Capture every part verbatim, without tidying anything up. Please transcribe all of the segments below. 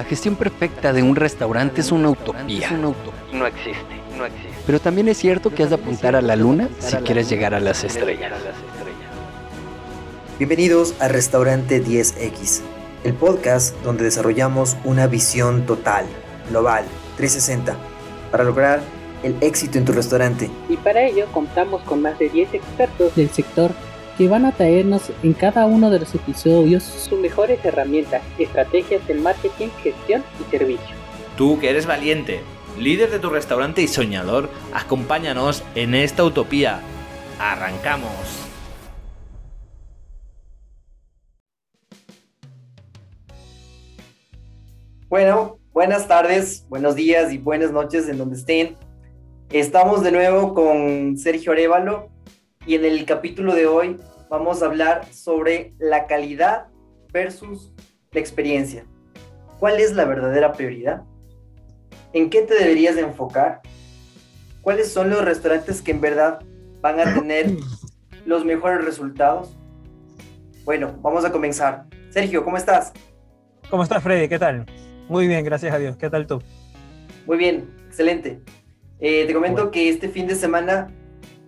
La gestión perfecta de un restaurante es una utopía. No existe, no existe. Pero también es cierto que has de apuntar a la luna si quieres llegar a las estrellas. Bienvenidos a Restaurante diez equis, el podcast donde desarrollamos una visión total, global, trescientos sesenta, para lograr el éxito en tu restaurante. Y para ello contamos con más de diez expertos del sector que van a traernos en cada uno de los episodios sus mejores herramientas, estrategias en marketing, gestión y servicio. Tú que eres valiente, líder de tu restaurante y soñador, acompáñanos en esta utopía. ¡Arrancamos! Bueno, buenas tardes, buenos días y buenas noches en donde estén. Estamos de nuevo con Sergio Arevalo y en el capítulo de hoy vamos a hablar sobre la calidad versus la experiencia. ¿Cuál es la verdadera prioridad? ¿En qué te deberías de enfocar? ¿Cuáles son los restaurantes que en verdad van a tener los mejores resultados? Bueno, vamos a comenzar. Sergio, ¿cómo estás? ¿Cómo estás, Freddy? ¿Qué tal? Muy bien, gracias a Dios. ¿Qué tal tú? Muy bien, excelente. Eh, te comento bueno. que este fin de semana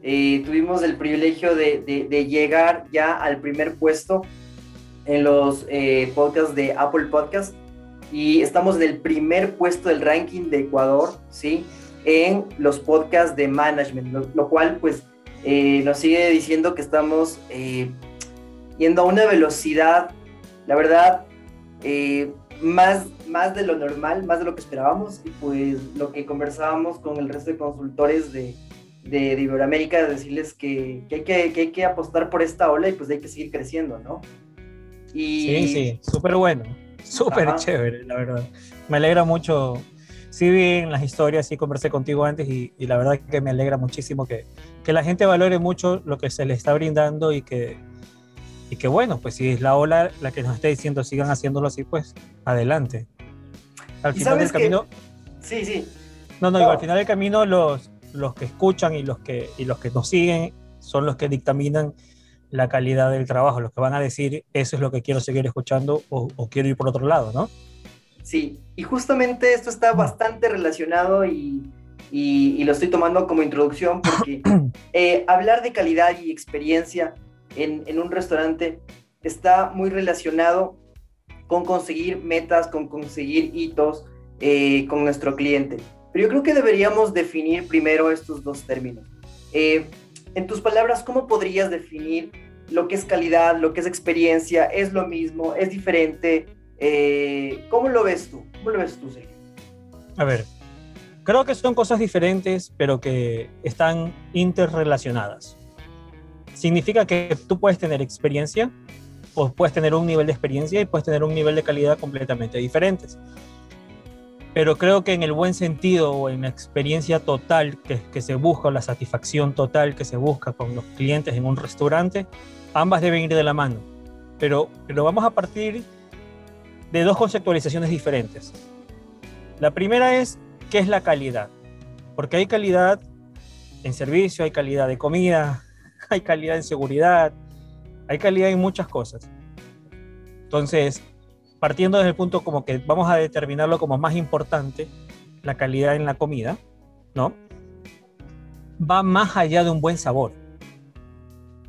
eh, tuvimos el privilegio de, de, de llegar ya al primer puesto en los eh, podcasts de Apple Podcasts y estamos en el primer puesto del ranking de Ecuador, ¿sí? En los podcasts de management, lo, lo cual pues eh, nos sigue diciendo que estamos eh, yendo a una velocidad, la verdad, eh, más más de lo normal, más de lo que esperábamos, y pues lo que conversábamos con el resto de consultores de, de, de Iberoamérica, es decirles que, que, hay que, que hay que apostar por esta ola y pues hay que seguir creciendo, ¿no? Y... Sí, sí, súper bueno, súper chévere, la verdad. Me alegra mucho, sí vi en las historias, sí conversé contigo antes y, y la verdad que me alegra muchísimo que, que la gente valore mucho lo que se le está brindando y que y que bueno, pues si es la ola la que nos está diciendo sigan haciéndolo así, pues adelante. Al final del camino, sí, sí. No, no, no. Digo, al final del camino los, los que escuchan y los que, y los que nos siguen son los que dictaminan la calidad del trabajo, los que van a decir eso es lo que quiero seguir escuchando o, o quiero ir por otro lado, ¿no? Sí, y justamente esto está bastante relacionado y, y, y lo estoy tomando como introducción porque eh, hablar de calidad y experiencia en, en un restaurante está muy relacionado con conseguir metas, con conseguir hitos eh, con nuestro cliente. Pero yo creo que deberíamos definir primero estos dos términos. Eh, en tus palabras, ¿cómo podrías definir lo que es calidad, lo que es experiencia? ¿Es lo mismo? ¿Es diferente? Eh, ¿Cómo lo ves tú? ¿Cómo lo ves tú, Sergio? A ver, creo que son cosas diferentes, pero que están interrelacionadas. Significa que tú puedes tener experiencia, o puedes tener un nivel de experiencia y puedes tener un nivel de calidad completamente diferentes. Pero creo que en el buen sentido o en la experiencia total que, que se busca, o la satisfacción total que se busca con los clientes en un restaurante, ambas deben ir de la mano. Pero, pero vamos a partir de dos conceptualizaciones diferentes. La primera es, ¿qué es la calidad? Porque hay calidad en servicio, hay calidad de comida, hay calidad en seguridad, hay calidad en muchas cosas. Entonces, partiendo desde el punto como que vamos a determinarlo como más importante, la calidad en la comida, ¿no? Va más allá de un buen sabor,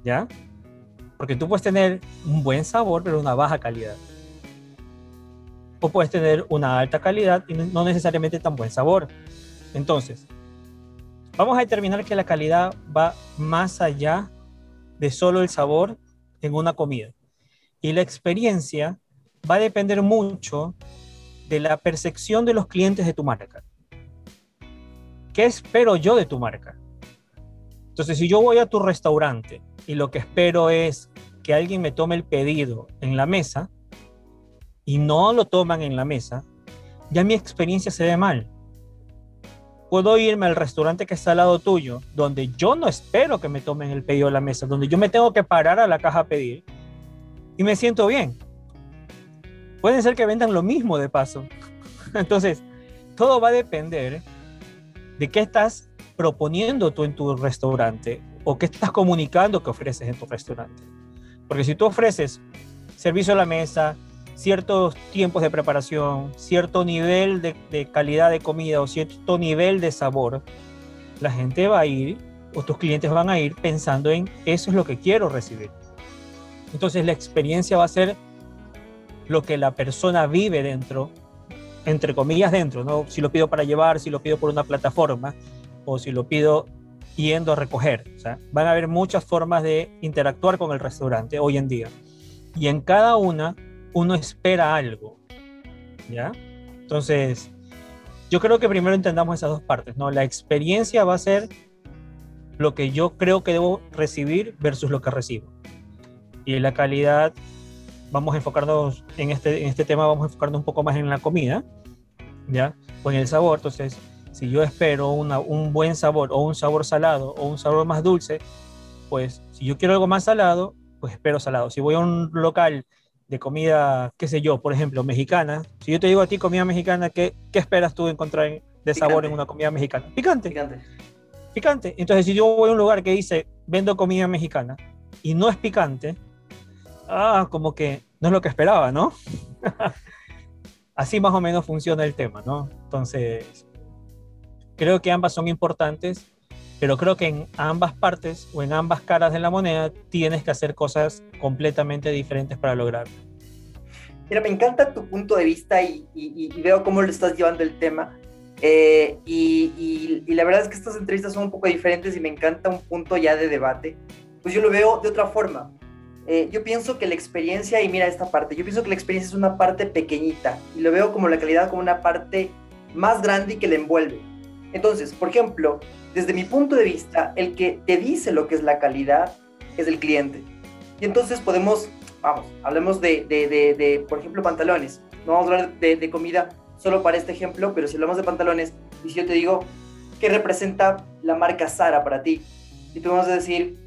¿ya? Porque tú puedes tener un buen sabor, pero una baja calidad. O puedes tener una alta calidad y no necesariamente tan buen sabor. Entonces, vamos a determinar que la calidad va más allá de solo el sabor en una comida. Y la experiencia va a depender mucho de la percepción de los clientes de tu marca. ¿Qué espero yo de tu marca? Entonces, si yo voy a tu restaurante y lo que espero es que alguien me tome el pedido en la mesa y no lo toman en la mesa, ya mi experiencia se ve mal. Puedo irme al restaurante que está al lado tuyo, donde yo no espero que me tomen el pedido de la mesa, donde yo me tengo que parar a la caja a pedir, y me siento bien. Pueden ser que vendan lo mismo de paso. Entonces, todo va a depender de qué estás proponiendo tú en tu restaurante, o qué estás comunicando que ofreces en tu restaurante. Porque si tú ofreces servicio a la mesa, ciertos tiempos de preparación, cierto nivel de, de calidad de comida o cierto nivel de sabor, la gente va a ir, o tus clientes van a ir pensando en eso es lo que quiero recibir. Entonces la experiencia va a ser lo que la persona vive dentro, entre comillas dentro, ¿no? Si lo pido para llevar, si lo pido por una plataforma o si lo pido yendo a recoger. O sea, van a haber muchas formas de interactuar con el restaurante hoy en día. Y en cada una, uno espera algo, ¿ya? Entonces, yo creo que primero entendamos esas dos partes, ¿no? La experiencia va a ser lo que yo creo que debo recibir versus lo que recibo. Y la calidad, vamos a enfocarnos en este, en este tema, vamos a enfocarnos un poco más en la comida, ¿ya? O en el sabor. Entonces, si yo espero una, un buen sabor, o un sabor salado, o un sabor más dulce, pues si yo quiero algo más salado, pues espero salado. Si voy a un local de comida, qué sé yo, por ejemplo, mexicana, si yo te digo a ti comida mexicana, ¿qué, qué esperas tú encontrar de picante. Sabor en una comida mexicana? Picante. Picante. Picante. Entonces, si yo voy a un lugar que dice, vendo comida mexicana, y no es picante, ah, como que no es lo que esperaba, ¿no? Así más o menos funciona el tema, ¿no? Entonces, creo que ambas son importantes, pero creo que en ambas partes o en ambas caras de la moneda tienes que hacer cosas completamente diferentes para lograrlo. Mira, me encanta tu punto de vista y, y, y veo cómo lo estás llevando el tema. Eh, y, y, y la verdad es que estas entrevistas son un poco diferentes y me encanta un punto ya de debate. Pues yo lo veo de otra forma. Eh, yo pienso que la experiencia, y mira esta parte, yo pienso que la experiencia es una parte pequeñita y lo veo como la calidad, como una parte más grande y que la envuelve. Entonces, por ejemplo, desde mi punto de vista, el que te dice lo que es la calidad es el cliente. Y entonces podemos, vamos, hablemos de, de, de, de por ejemplo, pantalones. No vamos a hablar de, de comida solo para este ejemplo, pero si hablamos de pantalones, y si yo te digo, ¿qué representa la marca Zara para ti? Y tú vas a decir,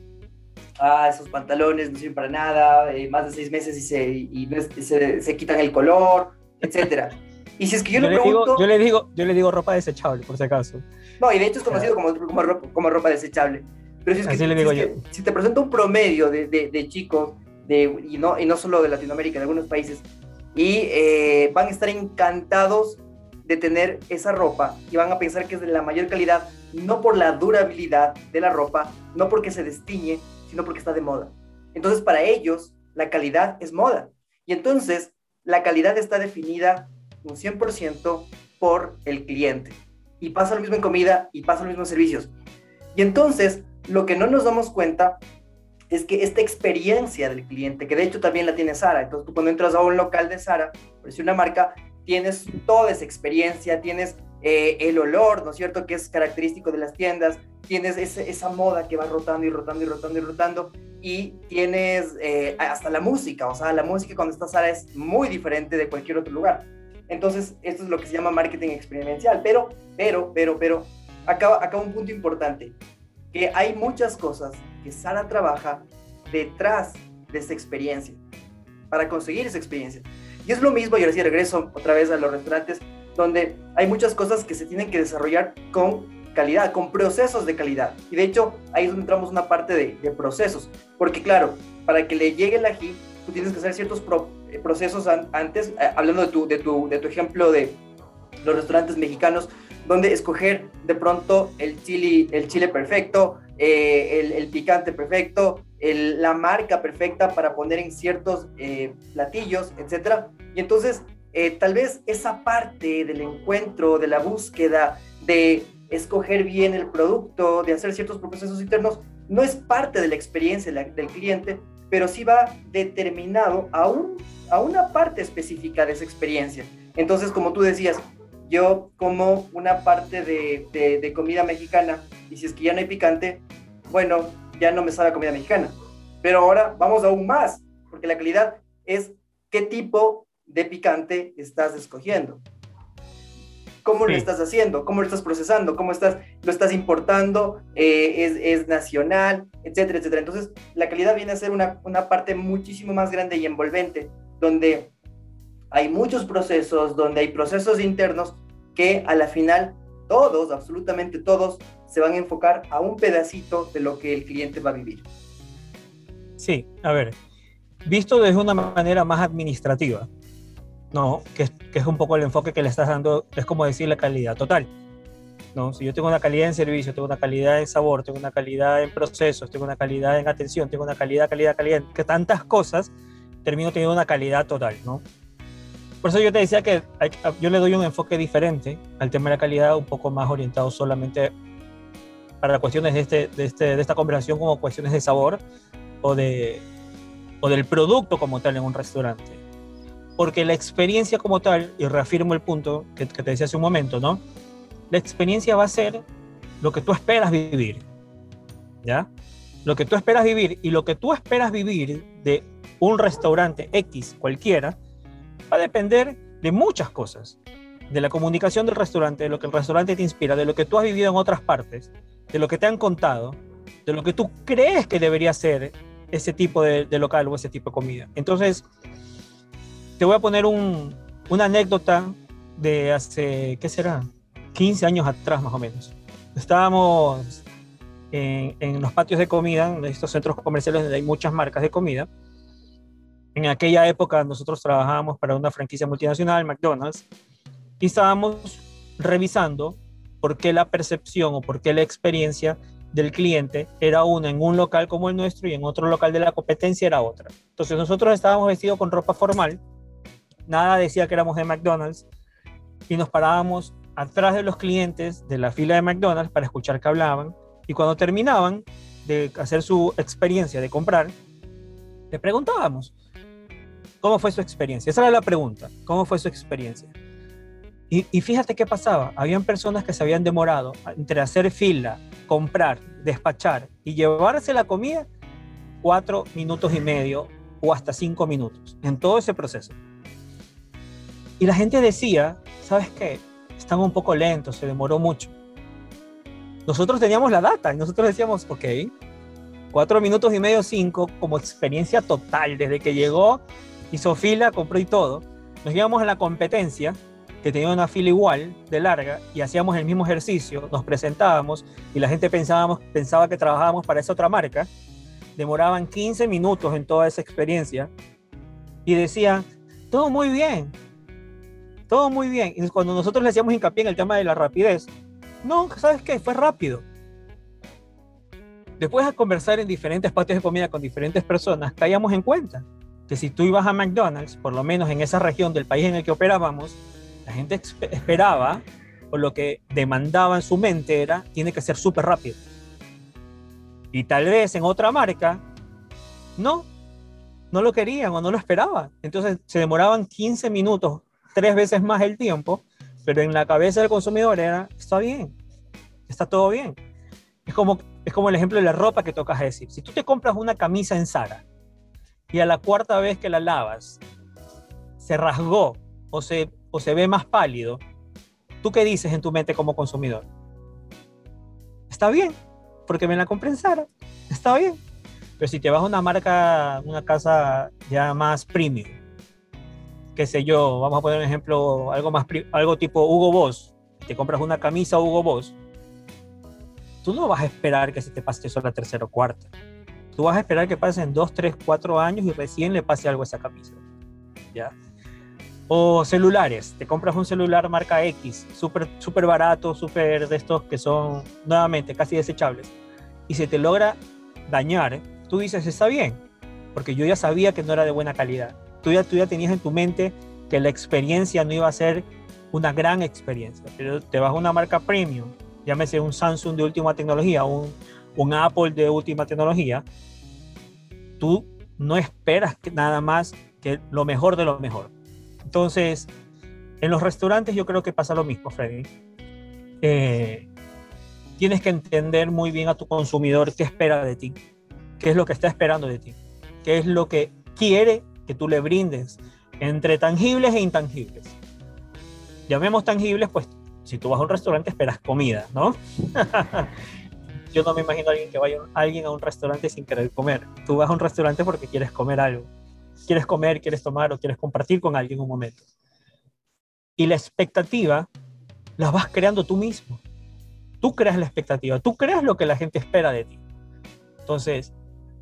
ah, esos pantalones no sirven para nada, eh, más de seis meses y se, y se, se quitan el color, etcétera. Y si es que yo, yo le pregunto... Digo, yo, le digo, yo le digo ropa desechable, por si acaso. No, y de hecho es conocido como, como, ropa, como ropa desechable. Pero si es que, Así le digo si, yo. Que, si te presento un promedio de, de, de chicos, de, y, no, y no solo de Latinoamérica, de algunos países, y eh, van a estar encantados de tener esa ropa y van a pensar que es de la mayor calidad, no por la durabilidad de la ropa, no porque se destiñe, sino porque está de moda. Entonces, para ellos, la calidad es moda. Y entonces, la calidad está definida un cien por ciento por el cliente. Y pasa lo mismo en comida y pasa lo mismo en servicios. Y entonces, lo que no nos damos cuenta es que esta experiencia del cliente, que de hecho también la tiene Zara, entonces tú cuando entras a un local de Zara, por decir una marca, tienes toda esa experiencia, tienes eh, el olor, ¿no es cierto?, que es característico de las tiendas, tienes ese, esa moda que va rotando y rotando y rotando y rotando, y tienes eh, hasta la música, o sea, la música cuando está Zara es muy diferente de cualquier otro lugar. Entonces, esto es lo que se llama marketing experimental, pero, pero, pero, pero, acá, acá un punto importante, que hay muchas cosas que Zara trabaja detrás de esa experiencia, para conseguir esa experiencia. Y es lo mismo, y ahora sí regreso otra vez a los restaurantes, donde hay muchas cosas que se tienen que desarrollar con calidad, con procesos de calidad. Y de hecho, ahí es donde entramos una parte de, de procesos, porque claro, para que le llegue el ají, tú tienes que hacer ciertos pro, eh, procesos an, antes, eh, hablando de tu, de, tu, de tu ejemplo de los restaurantes mexicanos, donde escoger de pronto el chile, el chile perfecto, eh, el, el picante perfecto, el, la marca perfecta para poner en ciertos eh, platillos, etcétera. Y entonces, eh, tal vez esa parte del encuentro, de la búsqueda, de escoger bien el producto, de hacer ciertos procesos internos, no es parte de la experiencia la, del cliente, pero sí va determinado a, un, a una parte específica de esa experiencia. Entonces, como tú decías, yo como una parte de, de, de comida mexicana, y si es que ya no hay picante, bueno, ya no me sabe a comida mexicana. Pero ahora vamos aún más, porque la calidad es qué tipo de picante estás escogiendo. ¿Cómo sí. lo estás haciendo? ¿Cómo lo estás procesando? ¿Cómo estás, lo estás importando? Eh, es, ¿Es nacional? Etcétera, etcétera. Entonces, la calidad viene a ser una, una parte muchísimo más grande y envolvente, donde hay muchos procesos, donde hay procesos internos que a la final todos, absolutamente todos, se van a enfocar a un pedacito de lo que el cliente va a vivir. Sí, a ver, visto desde una manera más administrativa, No, que es, que es un poco el enfoque que le estás dando, es como decir la calidad total. No, si yo tengo una calidad en servicio, tengo una calidad en sabor, tengo una calidad en procesos, tengo una calidad en atención, tengo una calidad, calidad, calidad, que tantas cosas, termino teniendo una calidad total, ¿no? Por eso yo te decía que hay, yo le doy un enfoque diferente al tema de la calidad, un poco más orientado solamente para cuestiones de, este, de, este, de esta conversación, como cuestiones de sabor o, de, o del producto como tal en un restaurante. Porque la experiencia como tal, y reafirmo el punto que, que te decía hace un momento, ¿no? La experiencia va a ser lo que tú esperas vivir, ¿ya? Lo que tú esperas vivir y lo que tú esperas vivir de un restaurante X cualquiera va a depender de muchas cosas, de la comunicación del restaurante, de lo que el restaurante te inspira, de lo que tú has vivido en otras partes, de lo que te han contado, de lo que tú crees que debería ser ese tipo de, de local o ese tipo de comida. Entonces, te voy a poner un, una anécdota de hace, ¿qué será? quince años atrás más o menos. Estábamos en, en los patios de comida, en estos centros comerciales donde hay muchas marcas de comida. En aquella época nosotros trabajábamos para una franquicia multinacional, McDonald's, y estábamos revisando por qué la percepción o por qué la experiencia del cliente era una en un local como el nuestro y en otro local de la competencia era otra. Entonces nosotros estábamos vestidos con ropa formal, nada decía que éramos de McDonald's, y nos parábamos atrás de los clientes de la fila de McDonald's para escuchar qué hablaban, y cuando terminaban de hacer su experiencia de comprar, le preguntábamos, ¿cómo fue su experiencia? Esa era la pregunta, ¿cómo fue su experiencia? Y, y fíjate qué pasaba, habían personas que se habían demorado entre hacer fila, comprar, despachar y llevarse la comida cuatro minutos y medio o hasta cinco minutos en todo ese proceso. Y la gente decía, ¿sabes qué? Estaba un poco lento, se demoró mucho. Nosotros teníamos la data y nosotros decíamos, ok, cuatro minutos y medio, cinco, como experiencia total, desde que llegó, hizo fila, compró y todo. Nos íbamos a la competencia, que tenía una fila igual, de larga, y hacíamos el mismo ejercicio, nos presentábamos y la gente pensábamos, pensaba que trabajábamos para esa otra marca. Demoraban quince minutos en toda esa experiencia y decían, todo muy bien. Todo muy bien. Y cuando nosotros le hacíamos hincapié en el tema de la rapidez, no, ¿sabes qué? Fue rápido. Después de conversar en diferentes patios de comida con diferentes personas, caíamos en cuenta que si tú ibas a McDonald's, por lo menos en esa región del país en el que operábamos, la gente esperaba, o lo que demandaba en su mente era, tiene que ser súper rápido. Y tal vez en otra marca, no, no lo querían o no lo esperaban. Entonces se demoraban quince minutos tres veces más el tiempo, pero en la cabeza del consumidor era, está bien, está todo bien. Es como, es como el ejemplo de la ropa que tocas decir. Si tú te compras una camisa en Zara y a la cuarta vez que la lavas se rasgó o se, o se ve más pálido, ¿tú qué dices en tu mente como consumidor? Está bien, porque me la compré en Zara, está bien. Pero si te vas a una marca, una casa ya más premium, qué sé yo, vamos a poner un ejemplo, algo, más, algo tipo Hugo Boss, te compras una camisa Hugo Boss, tú no vas a esperar que se te pase eso la tercera o cuarta, tú vas a esperar que pasen dos, tres, cuatro años y recién le pase algo a esa camisa, ¿ya? O celulares, te compras un celular marca X, súper super barato, súper de estos que son, nuevamente, casi desechables, y se te logra dañar, tú dices, está bien, porque yo ya sabía que no era de buena calidad. Tú ya, tú ya tenías en tu mente que la experiencia no iba a ser una gran experiencia, pero te vas a una marca premium, llámese un Samsung de última tecnología, un, un Apple de última tecnología, tú no esperas que nada más que lo mejor de lo mejor. Entonces, en los restaurantes yo creo que pasa lo mismo, Freddy. Eh, tienes que entender muy bien a tu consumidor qué espera de ti, qué es lo que está esperando de ti, qué es lo que quiere que tú le brindes, entre tangibles e intangibles. Llamemos tangibles, pues, si tú vas a un restaurante esperas comida, ¿no? Yo no me imagino a alguien que vaya alguien a un restaurante sin querer comer. Tú vas a un restaurante porque quieres comer algo. Quieres comer, quieres tomar o quieres compartir con alguien un momento. Y la expectativa la vas creando tú mismo. Tú creas la expectativa, tú creas lo que la gente espera de ti. Entonces,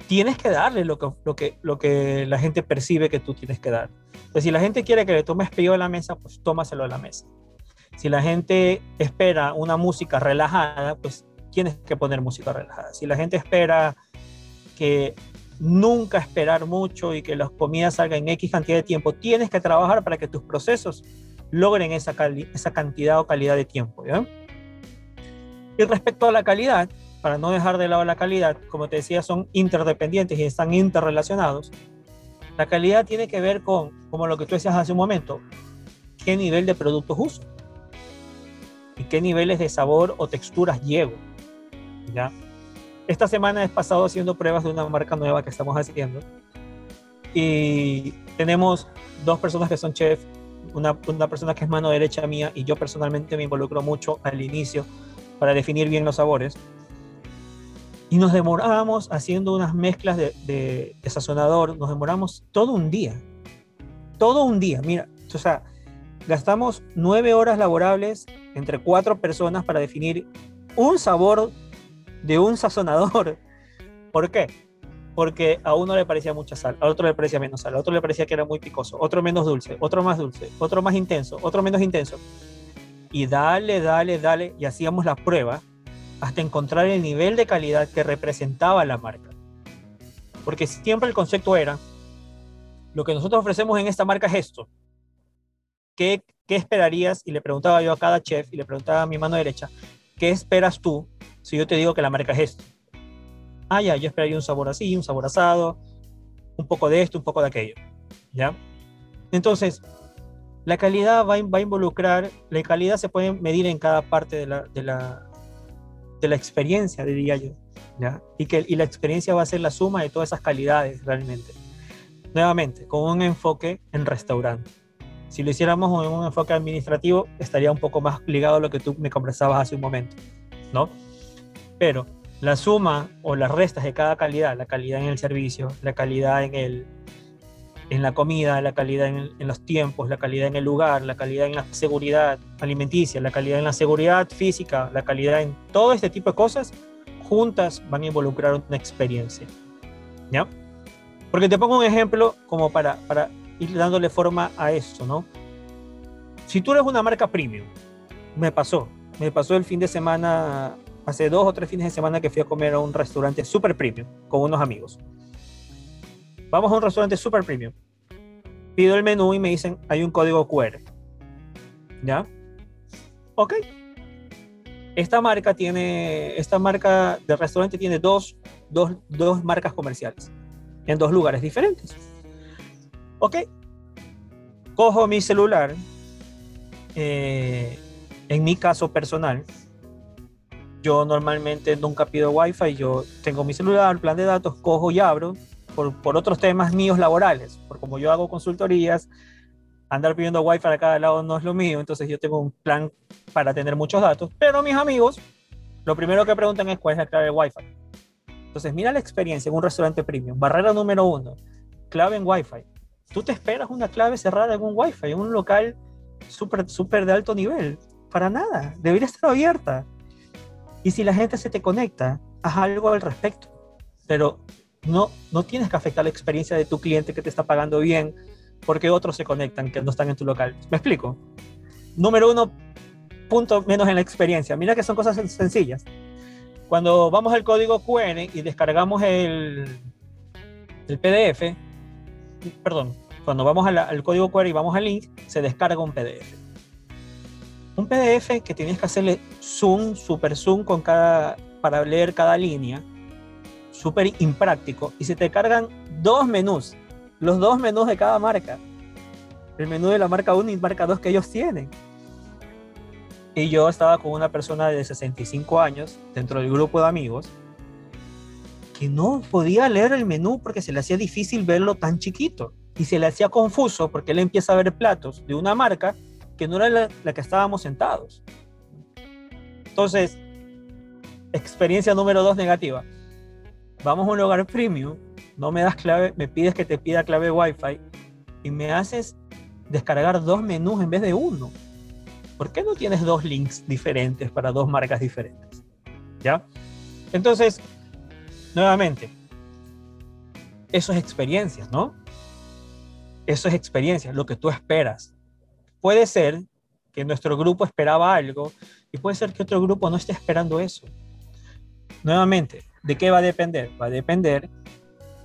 tienes que darle lo que, lo, que, lo que la gente percibe que tú tienes que dar. Entonces, si la gente quiere que le tomes pedido a la mesa, pues tómaselo a la mesa. Si la gente espera una música relajada, pues tienes que poner música relajada. Si la gente espera que nunca esperar mucho y que las comidas salgan en X cantidad de tiempo, tienes que trabajar para que tus procesos logren esa, cali- esa cantidad o calidad de tiempo, ¿ya? Y respecto a la calidad, para no dejar de lado la calidad, como te decía, son interdependientes y están interrelacionados. La calidad tiene que ver con, como lo que tú decías hace un momento, qué nivel de productos uso y qué niveles de sabor o texturas llevo, ¿ya? Esta semana he pasado haciendo pruebas de una marca nueva que estamos haciendo y tenemos dos personas que son chef, una, una persona que es mano derecha mía y yo personalmente me involucro mucho al inicio para definir bien los sabores, y nos demorábamos haciendo unas mezclas de, de, de sazonador, nos demoramos todo un día, todo un día, mira, o sea, gastamos nueve horas laborables entre cuatro personas para definir un sabor de un sazonador. ¿Por qué? Porque a uno le parecía mucha sal, a otro le parecía menos sal, a otro le parecía que era muy picoso, otro menos dulce, otro más dulce, otro más intenso, otro menos intenso. Y dale, dale, dale, y hacíamos la prueba hasta encontrar el nivel de calidad que representaba la marca. Porque siempre el concepto era, lo que nosotros ofrecemos en esta marca es esto. ¿Qué, qué esperarías? Y le preguntaba yo a cada chef, y le preguntaba a mi mano derecha, ¿qué esperas tú si yo te digo que la marca es esto? Ah, ya, yo esperaría un sabor así, un sabor asado, un poco de esto, un poco de aquello, ¿ya? Entonces, la calidad va, va a involucrar, la calidad se puede medir en cada parte de la, de la, de la experiencia, diría yo, ¿ya? Y, que, y la experiencia va a ser la suma de todas esas calidades realmente. Nuevamente, con un enfoque en restaurante. Si lo hiciéramos en un enfoque administrativo, estaría un poco más ligado a lo que tú me conversabas hace un momento, ¿no? Pero la suma o las restas de cada calidad, la calidad en el servicio, la calidad en, el, en la comida, la calidad en, el, en los tiempos, la calidad en el lugar, la calidad en la seguridad alimenticia, la calidad en la seguridad física, la calidad en todo este tipo de cosas, juntas van a involucrar una experiencia, ¿ya? Porque te pongo un ejemplo como para... para ir dándole forma a eso, ¿no? Si tú eres una marca premium, me pasó, me pasó el fin de semana, hace dos o tres fines de semana que fui a comer a un restaurante super premium con unos amigos. Vamos a un restaurante super premium, pido el menú y me dicen, hay un código Q R, ¿ya? Ok. Esta marca tiene, esta marca de restaurante tiene dos, dos, dos marcas comerciales en dos lugares diferentes. Ok, cojo mi celular, eh, en mi caso personal, yo normalmente nunca pido wifi, yo tengo mi celular, plan de datos, cojo y abro, por, por otros temas míos laborales, porque como yo hago consultorías, andar pidiendo wifi a cada lado no es lo mío, entonces yo tengo un plan para tener muchos datos, pero mis amigos, lo primero que preguntan es cuál es la clave de wifi. Entonces mira la experiencia en un restaurante premium, barrera número uno, clave en wifi. Tú te esperas una clave cerrada en un wifi, en un local súper súper de alto nivel. Para nada. Debería estar abierta. Y si la gente se te conecta, haz algo al respecto. Pero no, no tienes que afectar la experiencia de tu cliente que te está pagando bien porque otros se conectan que no están en tu local. ¿Me explico? Número uno, punto menos en la experiencia. Mira que son cosas sen- sencillas. Cuando vamos al código Q R y descargamos el, el P D F... Perdón, cuando vamos a la, al código Q R y vamos al link, se descarga un P D F. Un P D F que tienes que hacerle zoom, super zoom con cada, para leer cada línea, súper impráctico, y se te cargan dos menús, los dos menús de cada marca. El menú de la marca uno y marca dos que ellos tienen. Y yo estaba con una persona de sesenta y cinco años dentro del grupo de amigos, que no podía leer el menú porque se le hacía difícil verlo tan chiquito y se le hacía confuso porque él empieza a ver platos de una marca que no era la, la que estábamos sentados. Entonces, experiencia número dos negativa. Vamos a un lugar premium, no me das clave, me pides que te pida clave Wi-Fi y me haces descargar dos menús en vez de uno. ¿Por qué no tienes dos links diferentes para dos marcas diferentes? ¿Ya? Entonces, nuevamente, eso es experiencias, ¿no? Eso es experiencia, lo que tú esperas. Puede ser que nuestro grupo esperaba algo y puede ser que otro grupo no esté esperando eso. Nuevamente, ¿de qué va a depender? Va a depender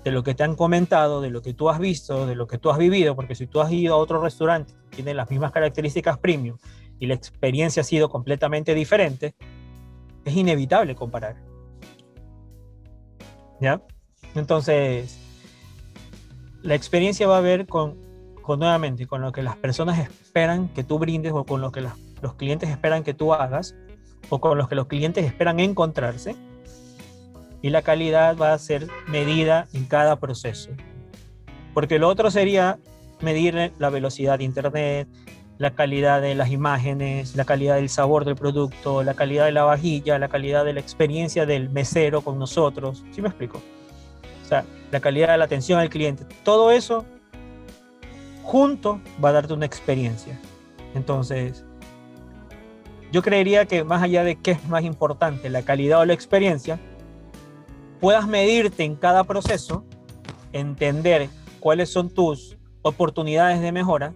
de lo que te han comentado, de lo que tú has visto, de lo que tú has vivido, porque si tú has ido a otro restaurante que tiene las mismas características premium y la experiencia ha sido completamente diferente, es inevitable comparar. ¿Ya? Entonces, la experiencia va a ver con, con nuevamente, con lo que las personas esperan que tú brindes o con lo que las, los clientes esperan que tú hagas o con lo que los clientes esperan encontrarse. Y la calidad va a ser medida en cada proceso. Porque lo otro sería medir la velocidad de internet, la calidad de las imágenes, la calidad del sabor del producto, la calidad de la vajilla, la calidad de la experiencia del mesero con nosotros. ¿Sí me explico? O sea, la calidad de la atención al cliente. Todo eso junto va a darte una experiencia. Entonces, yo creería que más allá de qué es más importante, la calidad o la experiencia, puedas medirte en cada proceso, entender cuáles son tus oportunidades de mejora,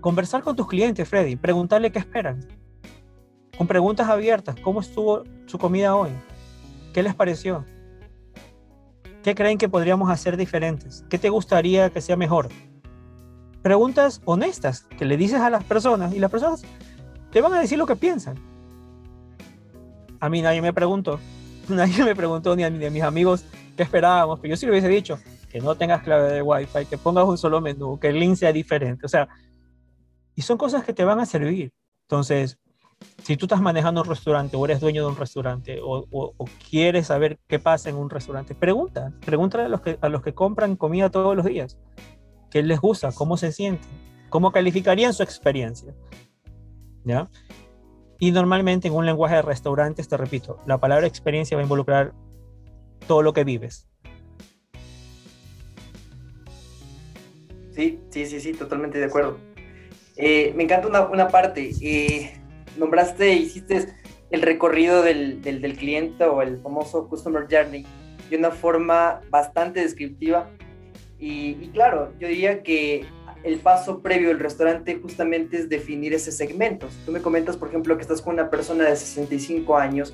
conversar con tus clientes, Freddy, preguntarle qué esperan, con preguntas abiertas, ¿cómo estuvo su comida hoy? ¿Qué les pareció? ¿Qué creen que podríamos hacer diferentes? ¿Qué te gustaría que sea mejor? Preguntas honestas que le dices a las personas y las personas te van a decir lo que piensan. A mí nadie me preguntó. Nadie me preguntó, ni a, ni a mis amigos, qué esperábamos, pero yo sí le hubiese dicho que no tengas clave de Wi-Fi, que pongas un solo menú, que el link sea diferente, o sea, y son cosas que te van a servir. Entonces, si tú estás manejando un restaurante o eres dueño de un restaurante o, o, o quieres saber qué pasa en un restaurante, pregunta, pregúntale a los que, a los que compran comida todos los días, qué les gusta, cómo se sienten, cómo calificarían su experiencia, ¿ya? Y normalmente en un lenguaje de restaurantes, te repito, la palabra experiencia va a involucrar todo lo que vives. Sí, sí, sí, sí, totalmente de acuerdo. Eh, me encanta una, una parte. Eh, nombraste, hiciste el recorrido del, del, del cliente o el famoso Customer Journey de una forma bastante descriptiva. Y, y claro, yo diría que el paso previo del restaurante justamente es definir ese segmento. Si tú me comentas, por ejemplo, que estás con una persona de sesenta y cinco años,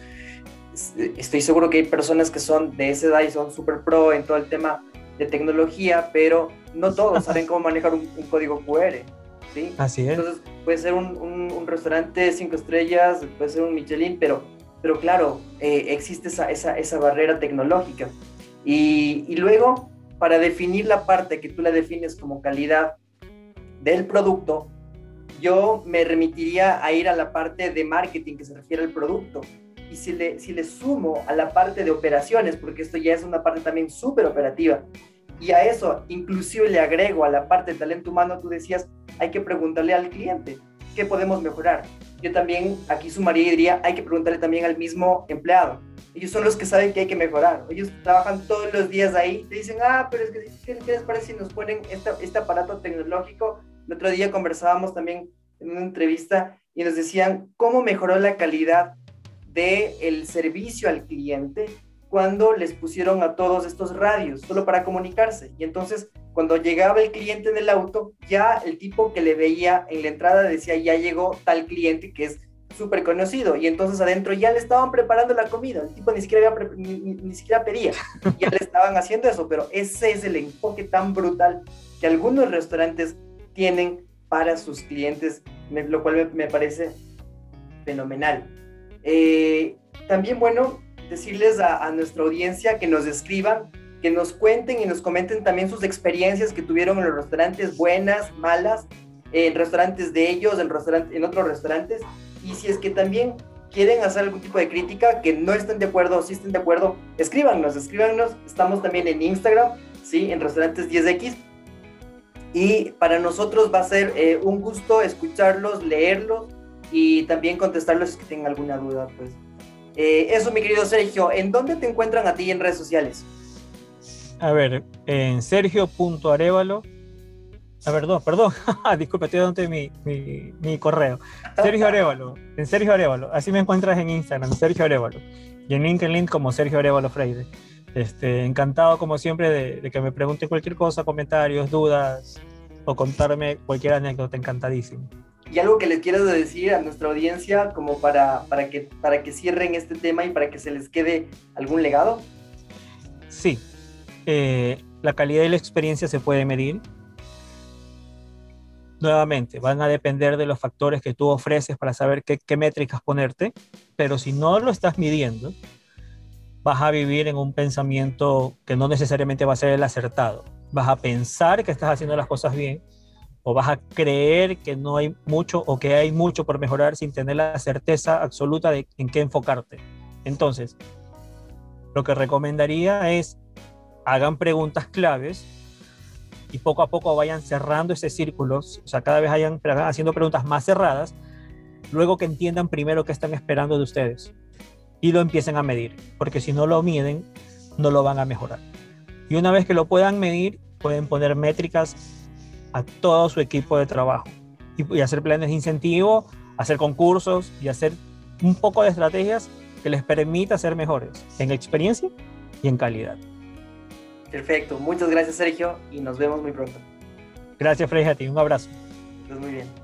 estoy seguro que hay personas que son de esa edad y son súper pro en todo el tema de tecnología, pero no todos saben cómo manejar un, un código cu erre, ¿sí? Así es. Entonces, puede ser un, un, un restaurante de cinco estrellas, puede ser un Michelin, pero, pero claro, eh, existe esa, esa, esa barrera tecnológica. Y, y luego, para definir la parte que tú la defines como calidad del producto, yo me remitiría a ir a la parte de marketing que se refiere al producto. Y si le, si le sumo a la parte de operaciones, porque esto ya es una parte también súper operativa, y a eso inclusive le agrego a la parte de talento humano, tú decías, hay que preguntarle al cliente, ¿qué podemos mejorar? Yo también aquí sumaría y diría, hay que preguntarle también al mismo empleado. Ellos son los que saben que hay que mejorar. Ellos trabajan todos los días ahí, te dicen, ah, pero es que, ¿qué les parece si nos ponen esta, este aparato tecnológico? El otro día conversábamos también en una entrevista y nos decían cómo mejoró la calidad del servicio al cliente cuando les pusieron a todos estos radios, solo para comunicarse. Y entonces, cuando llegaba el cliente en el auto, ya el tipo que le veía en la entrada decía, ya llegó tal cliente que es súper conocido. Y entonces adentro ya le estaban preparando la comida. El tipo ni siquiera, había pre- ni, ni siquiera pedía. Ya le estaban haciendo eso, pero ese es el enfoque tan brutal que algunos restaurantes tienen para sus clientes, me, lo cual me, me parece fenomenal. Eh, también, bueno, decirles a, a nuestra audiencia que nos escriban, que nos cuenten y nos comenten también sus experiencias que tuvieron en los restaurantes, buenas, malas, eh, en restaurantes de ellos, en, restaurante, en otros restaurantes, y si es que también quieren hacer algún tipo de crítica, que no estén de acuerdo o si estén de acuerdo, escríbanos, escríbanos, estamos también en Instagram, ¿sí? En Restaurantes diez equis, y para nosotros va a ser eh, un gusto escucharlos, leerlos y también contestarlos si tienen alguna duda, pues. Eh, eso, mi querido Sergio, ¿en dónde te encuentran a ti en redes sociales? A ver, en sergio punto arevalo, a ver, no, perdón, disculpa, estoy dándote mi, mi, mi correo, Sergio Arevalo, en Sergio Arevalo, así me encuentras en Instagram, Sergio Arevalo, y en LinkedIn como Sergio Arevalo Freire. Este, encantado como siempre de, de que me pregunten cualquier cosa, comentarios, dudas o contarme cualquier anécdota, encantadísimo. Y algo que les quiero decir a nuestra audiencia como para, para, que, para que cierren este tema y para que se les quede algún legado. Sí, eh, la calidad y la experiencia se puede medir. Nuevamente, van a depender de los factores que tú ofreces para saber qué, qué métricas ponerte, pero si no lo estás midiendo, vas a vivir en un pensamiento que no necesariamente va a ser el acertado. Vas a pensar que estás haciendo las cosas bien, o vas a creer que no hay mucho o que hay mucho por mejorar sin tener la certeza absoluta de en qué enfocarte. Entonces, lo que recomendaría es hagan preguntas claves y poco a poco vayan cerrando ese círculo, o sea, cada vez vayan haciendo preguntas más cerradas, luego que entiendan primero qué están esperando de ustedes y lo empiecen a medir, porque si no lo miden, no lo van a mejorar. Y una vez que lo puedan medir, pueden poner métricas a todo su equipo de trabajo y, y hacer planes de incentivo, hacer concursos y hacer un poco de estrategias que les permita ser mejores en experiencia y en calidad. Perfecto, muchas gracias Sergio y nos vemos muy pronto. Gracias Freddy, a ti, un abrazo. Estás muy bien.